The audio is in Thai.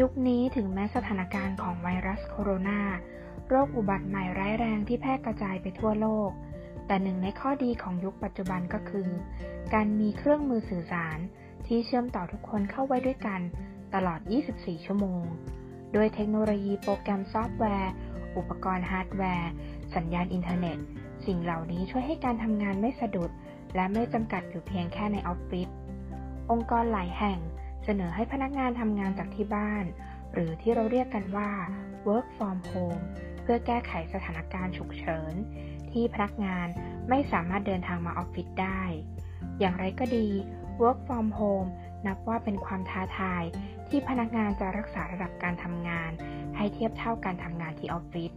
ยุคนี้ถึงแม้สถานการณ์ของไวรัสโคโรนาโรคอุบัติใหม่ร้ายแรงที่แพร่กระจายไปทั่วโลกแต่หนึ่งในข้อดีของยุคปัจจุบันก็คือการมีเครื่องมือสื่อสารที่เชื่อมต่อทุกคนเข้าไว้ด้วยกันตลอด24ชั่วโมงโดยเทคโนโลยีโปรแกรมซอฟต์แวร์อุปกรณ์ฮาร์ดแวร์สัญญาณอินเทอร์เน็ตสิ่งเหล่านี้ช่วยให้การทำงานไม่สะดุดและไม่จำกัดอยู่เพียงแค่ในออฟฟิศองค์กรหลายแห่งเสนอให้พนักงานทำงานจากที่บ้านหรือที่เราเรียกกันว่า work from home เพื่อแก้ไขสถานการณ์ฉุกเฉินที่พนักงานไม่สามารถเดินทางมาออฟฟิศได้อย่างไรก็ดี work from home นับว่าเป็นความท้าทายที่พนักงานจะรักษาระดับการทำงานให้เทียบเท่าการทำงานที่ออฟฟิศ